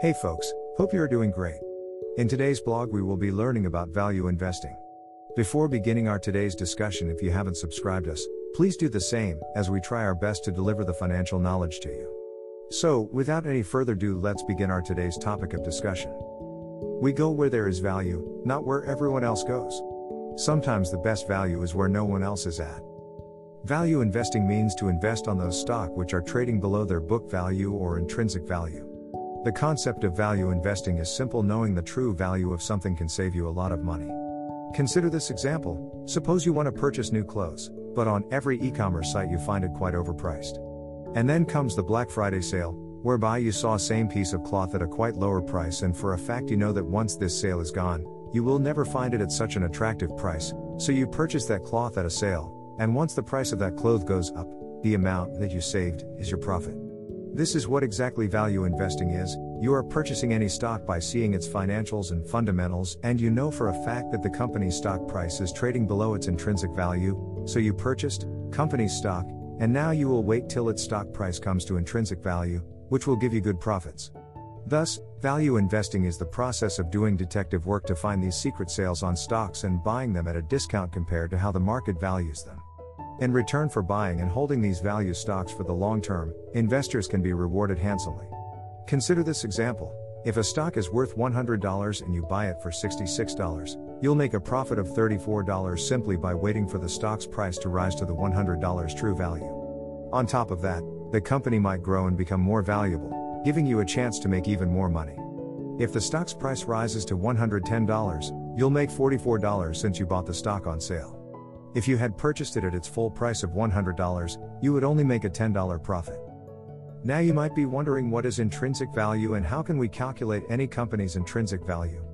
Hey folks, hope you're doing great. In today's blog we will be learning about value investing. Before beginning our today's discussion, if you haven't subscribed us, please do the same, as we try our best to deliver the financial knowledge to you. So, without any further ado, let's begin our today's topic of discussion. We go where there is value, not where everyone else goes. Sometimes the best value is where no one else is at. Value investing means to invest on those stocks which are trading below their book value or intrinsic value. The concept of value investing is simple. Knowing the true value of something can save you a lot of money. Consider this example. Suppose you want to purchase new clothes, but on every e-commerce site you find it quite overpriced. And then comes the Black Friday sale, whereby you saw same piece of cloth at a quite lower price, and for a fact you know that once this sale is gone, you will never find it at such an attractive price, so you purchase that cloth at a sale. And once the price of that cloth goes up, the amount that you saved is your profit. This is what exactly value investing is. You are purchasing any stock by seeing its financials and fundamentals, and you know for a fact that the company's stock price is trading below its intrinsic value, so you purchased company's stock, and now you will wait till its stock price comes to intrinsic value, which will give you good profits. Thus, value investing is the process of doing detective work to find these secret sales on stocks and buying them at a discount compared to how the market values them. In return for buying and holding these value stocks for the long term, investors can be rewarded handsomely. Consider this example. If a stock is worth $100 and you buy it for $66, you'll make a profit of $34 simply by waiting for the stock's price to rise to the $100 true value. On top of that, the company might grow and become more valuable, giving you a chance to make even more money. If the stock's price rises to $110, you'll make $44 since you bought the stock on sale. If you had purchased it at its full price of $100, you would only make a $10 profit. Now you might be wondering, what is intrinsic value and how can we calculate any company's intrinsic value?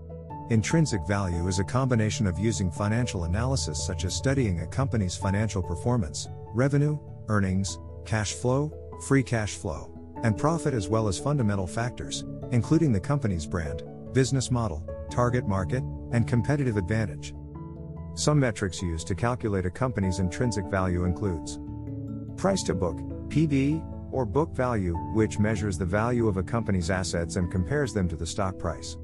Intrinsic value is a combination of using financial analysis such as studying a company's financial performance, revenue, earnings, cash flow, free cash flow, and profit, as well as fundamental factors, including the company's brand, business model, target market, and competitive advantage. Some metrics used to calculate a company's intrinsic value includes price to book, PB, or book value, which measures the value of a company's assets and compares them to the stock price.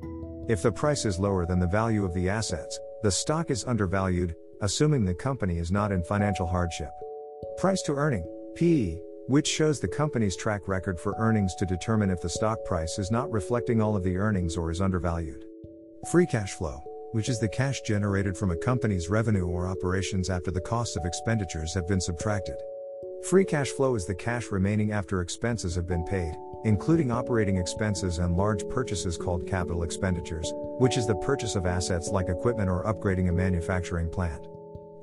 If the price is lower than the value of the assets, the stock is undervalued, assuming the company is not in financial hardship. Price to earning, PE, which shows the company's track record for earnings to determine if the stock price is not reflecting all of the earnings or is undervalued. Free cash flow, which is the cash generated from a company's revenue or operations after the costs of expenditures have been subtracted. Free cash flow is the cash remaining after expenses have been paid, including operating expenses and large purchases called capital expenditures, which is the purchase of assets like equipment or upgrading a manufacturing plant.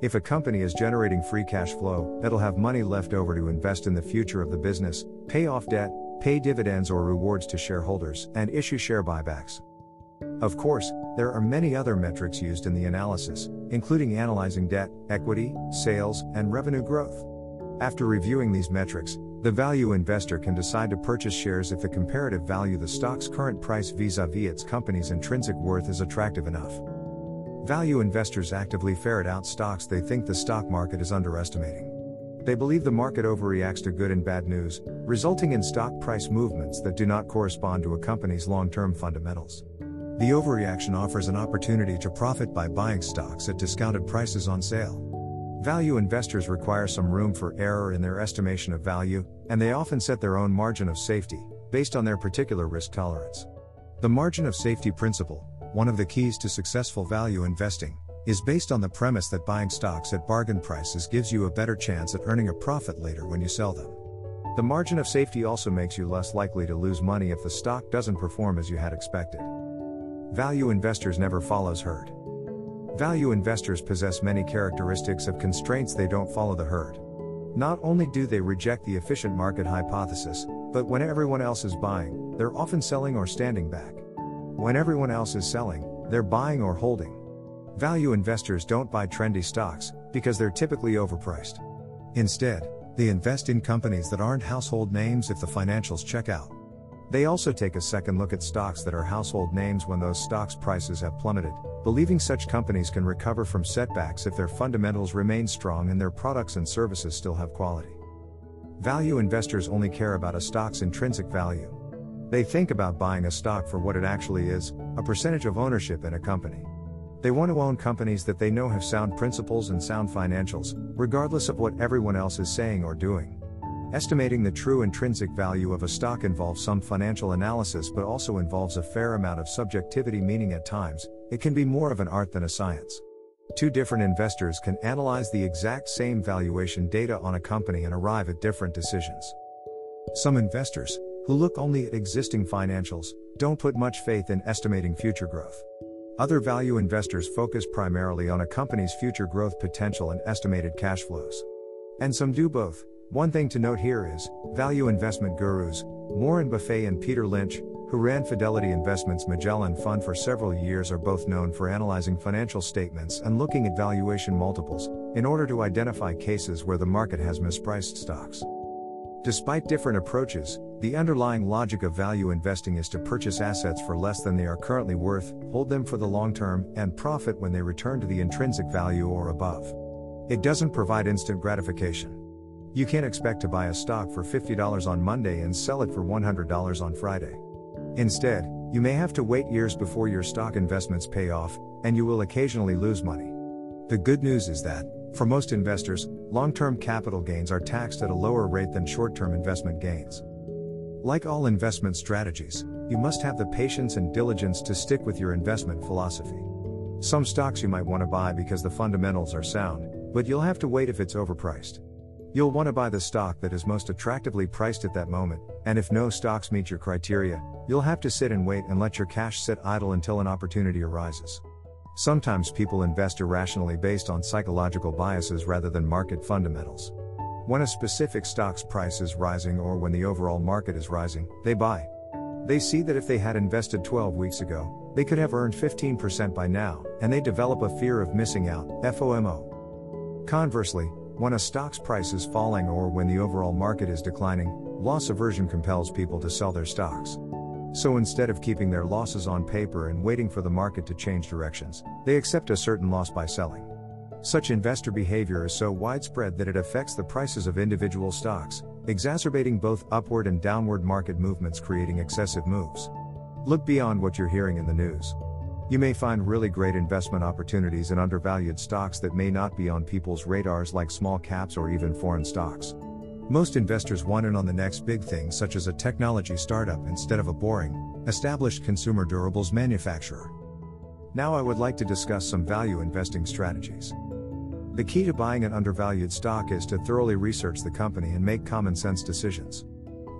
If a company is generating free cash flow, it'll have money left over to invest in the future of the business, pay off debt, pay dividends or rewards to shareholders, and issue share buybacks. Of course, there are many other metrics used in the analysis, including analyzing debt, equity, sales, and revenue growth. After reviewing these metrics, the value investor can decide to purchase shares if the comparative value of the stock's current price vis-à-vis its company's intrinsic worth is attractive enough. Value investors actively ferret out stocks they think the stock market is underestimating. They believe the market overreacts to good and bad news, resulting in stock price movements that do not correspond to a company's long-term fundamentals. The overreaction offers an opportunity to profit by buying stocks at discounted prices on sale. Value investors require some room for error in their estimation of value, and they often set their own margin of safety, based on their particular risk tolerance. The margin of safety principle, one of the keys to successful value investing, is based on the premise that buying stocks at bargain prices gives you a better chance at earning a profit later when you sell them. The margin of safety also makes you less likely to lose money if the stock doesn't perform as you had expected. Value investors never follows herd. Value investors possess many characteristics of constraints. They don't follow the herd. Not only do they reject the efficient market hypothesis, but when everyone else is buying, they're often selling or standing back. When everyone else is selling, they're buying or holding. Value investors don't buy trendy stocks, because they're typically overpriced. Instead, they invest in companies that aren't household names if the financials check out. They also take a second look at stocks that are household names when those stocks' prices have plummeted, believing such companies can recover from setbacks if their fundamentals remain strong and their products and services still have quality. Value investors only care about a stock's intrinsic value. They think about buying a stock for what it actually is, a percentage of ownership in a company. They want to own companies that they know have sound principles and sound financials, regardless of what everyone else is saying or doing. Estimating the true intrinsic value of a stock involves some financial analysis but also involves a fair amount of subjectivity, meaning at times, it can be more of an art than a science. Two different investors can analyze the exact same valuation data on a company and arrive at different decisions. Some investors, who look only at existing financials, don't put much faith in estimating future growth. Other value investors focus primarily on a company's future growth potential and estimated cash flows. And some do both. One thing to note here is, value investment gurus, Warren Buffett and Peter Lynch, who ran Fidelity Investments Magellan Fund for several years, are both known for analyzing financial statements and looking at valuation multiples, in order to identify cases where the market has mispriced stocks. Despite different approaches, the underlying logic of value investing is to purchase assets for less than they are currently worth, hold them for the long term, and profit when they return to the intrinsic value or above. It doesn't provide instant gratification. You can't expect to buy a stock for $50 on Monday and sell it for $100 on Friday. Instead, you may have to wait years before your stock investments pay off, and you will occasionally lose money. The good news is that, for most investors, long-term capital gains are taxed at a lower rate than short-term investment gains. Like all investment strategies, you must have the patience and diligence to stick with your investment philosophy. Some stocks you might want to buy because the fundamentals are sound, but you'll have to wait if it's overpriced. You'll want to buy the stock that is most attractively priced at that moment, and if no stocks meet your criteria, you'll have to sit and wait and let your cash sit idle until an opportunity arises. Sometimes people invest irrationally based on psychological biases rather than market fundamentals. When a specific stock's price is rising or when the overall market is rising, they buy. They see that if they had invested 12 weeks ago, they could have earned 15% by now, and they develop a fear of missing out, FOMO. Conversely, when a stock's price is falling or when the overall market is declining, loss aversion compels people to sell their stocks. So instead of keeping their losses on paper and waiting for the market to change directions, they accept a certain loss by selling. Such investor behavior is so widespread that it affects the prices of individual stocks, exacerbating both upward and downward market movements, creating excessive moves. Look beyond what you're hearing in the news. You may find really great investment opportunities in undervalued stocks that may not be on people's radars, like small caps or even foreign stocks. Most investors want in on the next big thing, such as a technology startup, instead of a boring, established consumer durables manufacturer. Now I would like to discuss some value investing strategies. The key to buying an undervalued stock is to thoroughly research the company and make common sense decisions.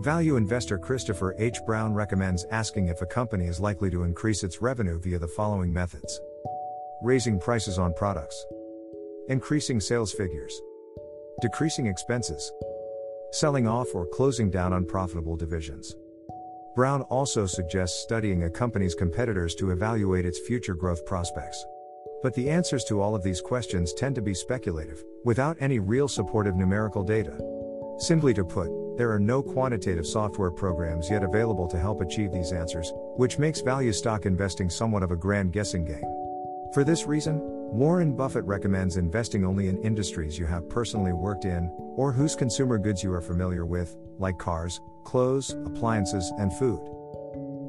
Value investor Christopher H. Brown recommends asking if a company is likely to increase its revenue via the following methods: raising prices on products, increasing sales figures, decreasing expenses, selling off or closing down unprofitable divisions. Brown also suggests studying a company's competitors to evaluate its future growth prospects. But the answers to all of these questions tend to be speculative, without any real supportive numerical data. Simply to put, there are no quantitative software programs yet available to help achieve these answers, which makes value stock investing somewhat of a grand guessing game. For this reason, Warren Buffett recommends investing only in industries you have personally worked in, or whose consumer goods you are familiar with, like cars, clothes, appliances, and food.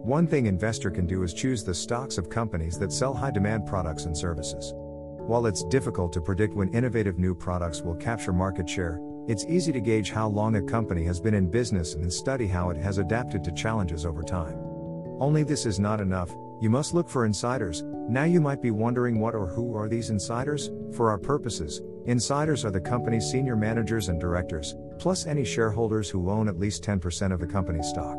One thing investor can do is choose the stocks of companies that sell high-demand products and services. While it's difficult to predict when innovative new products will capture market share, it's easy to gauge how long a company has been in business and study how it has adapted to challenges over time. Only this is not enough. You must look for insiders. Now you might be wondering, what or who are these insiders? For our purposes, insiders are the company's senior managers and directors, plus any shareholders who own at least 10% of the company's stock.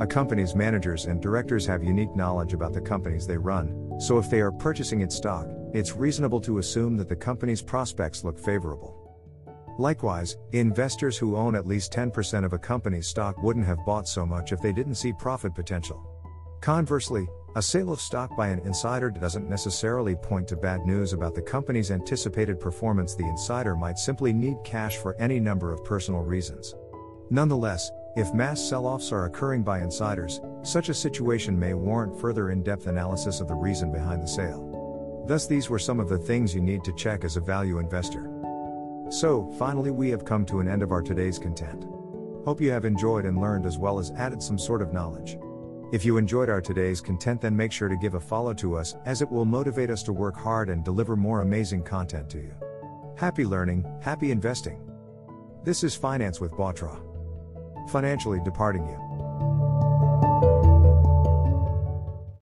A company's managers and directors have unique knowledge about the companies they run, so if they are purchasing its stock, it's reasonable to assume that the company's prospects look favorable. Likewise, investors who own at least 10% of a company's stock wouldn't have bought so much if they didn't see profit potential. Conversely, a sale of stock by an insider doesn't necessarily point to bad news about the company's anticipated performance. The insider might simply need cash for any number of personal reasons. Nonetheless, if mass sell-offs are occurring by insiders, such a situation may warrant further in-depth analysis of the reason behind the sale. Thus, these were some of the things you need to check as a value investor. So, finally, we have come to an end of our today's content. Hope you have enjoyed and learned, as well as added some sort of knowledge. If you enjoyed our today's content, then make sure to give a follow to us, as it will motivate us to work hard and deliver more amazing content to you. Happy learning, happy investing. This is Finance with Bothra. Financially departing you.